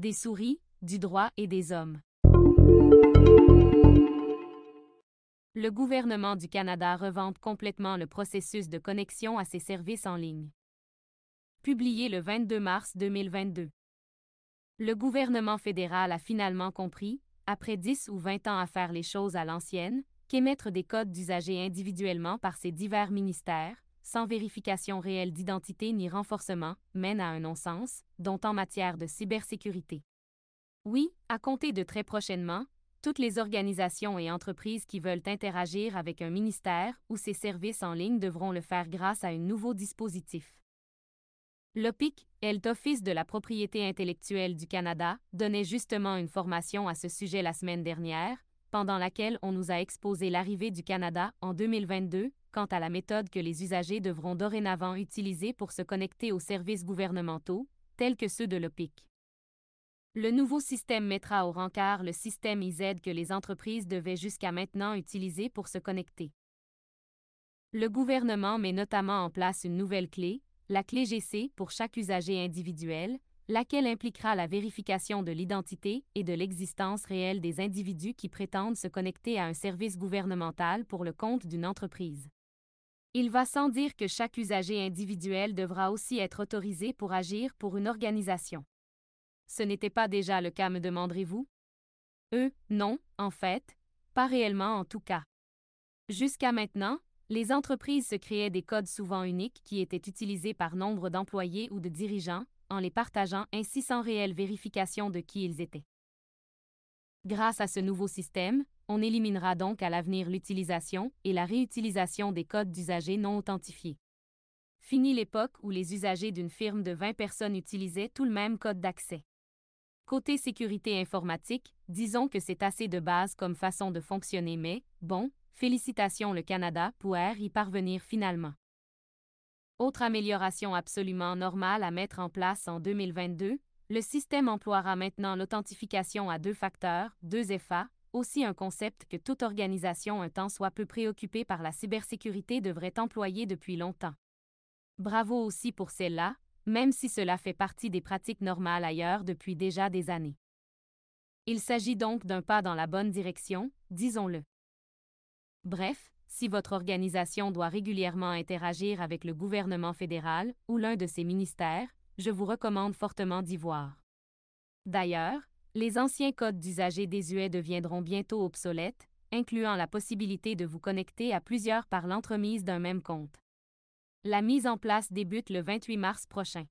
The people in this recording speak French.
des souris, du droit et des hommes. Le gouvernement du Canada revampe complètement le processus de connexion à ses services en ligne. Publié le 22 mars 2022. Le gouvernement fédéral a finalement compris, après 10 ou 20 ans à faire les choses à l'ancienne, qu'émettre des codes d'usagers individuellement par ses divers ministères, sans vérification réelle d'identité ni renforcement, mène à un non-sens, dont en matière de cybersécurité. Oui, à compter de très prochainement, toutes les organisations et entreprises qui veulent interagir avec un ministère ou ses services en ligne devront le faire grâce à un nouveau dispositif. L'OPIC, l'Office de la propriété intellectuelle du Canada, donnait justement une formation à ce sujet la semaine dernière, pendant laquelle on nous a exposé l'arrivée du Canada en 2022 quant à la méthode que les usagers devront dorénavant utiliser pour se connecter aux services gouvernementaux, tels que ceux de l'OPIC. Le nouveau système mettra au rencard le système IZ que les entreprises devaient jusqu'à maintenant utiliser pour se connecter. Le gouvernement met notamment en place une nouvelle clé, la clé GC pour chaque usager individuel, laquelle impliquera la vérification de l'identité et de l'existence réelle des individus qui prétendent se connecter à un service gouvernemental pour le compte d'une entreprise. Il va sans dire que chaque usager individuel devra aussi être autorisé pour agir pour une organisation. Ce n'était pas déjà le cas, me demanderez-vous? Non, en fait, pas réellement en tout cas. Jusqu'à maintenant, les entreprises se créaient des codes souvent uniques qui étaient utilisés par nombre d'employés ou de dirigeants, en les partageant ainsi sans réelle vérification de qui ils étaient. Grâce à ce nouveau système, on éliminera donc à l'avenir l'utilisation et la réutilisation des codes d'usagers non authentifiés. Fini l'époque où les usagers d'une firme de 20 personnes utilisaient tout le même code d'accès. Côté sécurité informatique, disons que c'est assez de base comme façon de fonctionner mais, bon, félicitations le Canada pour y parvenir finalement. Autre amélioration absolument normale à mettre en place en 2022, le système emploiera maintenant l'authentification à 2 facteurs, 2FA, aussi un concept que toute organisation un tant soit peu préoccupée par la cybersécurité devrait employer depuis longtemps. Bravo aussi pour celle-là, même si cela fait partie des pratiques normales ailleurs depuis déjà des années. Il s'agit donc d'un pas dans la bonne direction, disons-le. Bref, si votre organisation doit régulièrement interagir avec le gouvernement fédéral ou l'un de ses ministères, je vous recommande fortement d'y voir. D'ailleurs, les anciens codes d'usagers désuets deviendront bientôt obsolètes, incluant la possibilité de vous connecter à plusieurs par l'entremise d'un même compte. La mise en place débute le 28 mars prochain.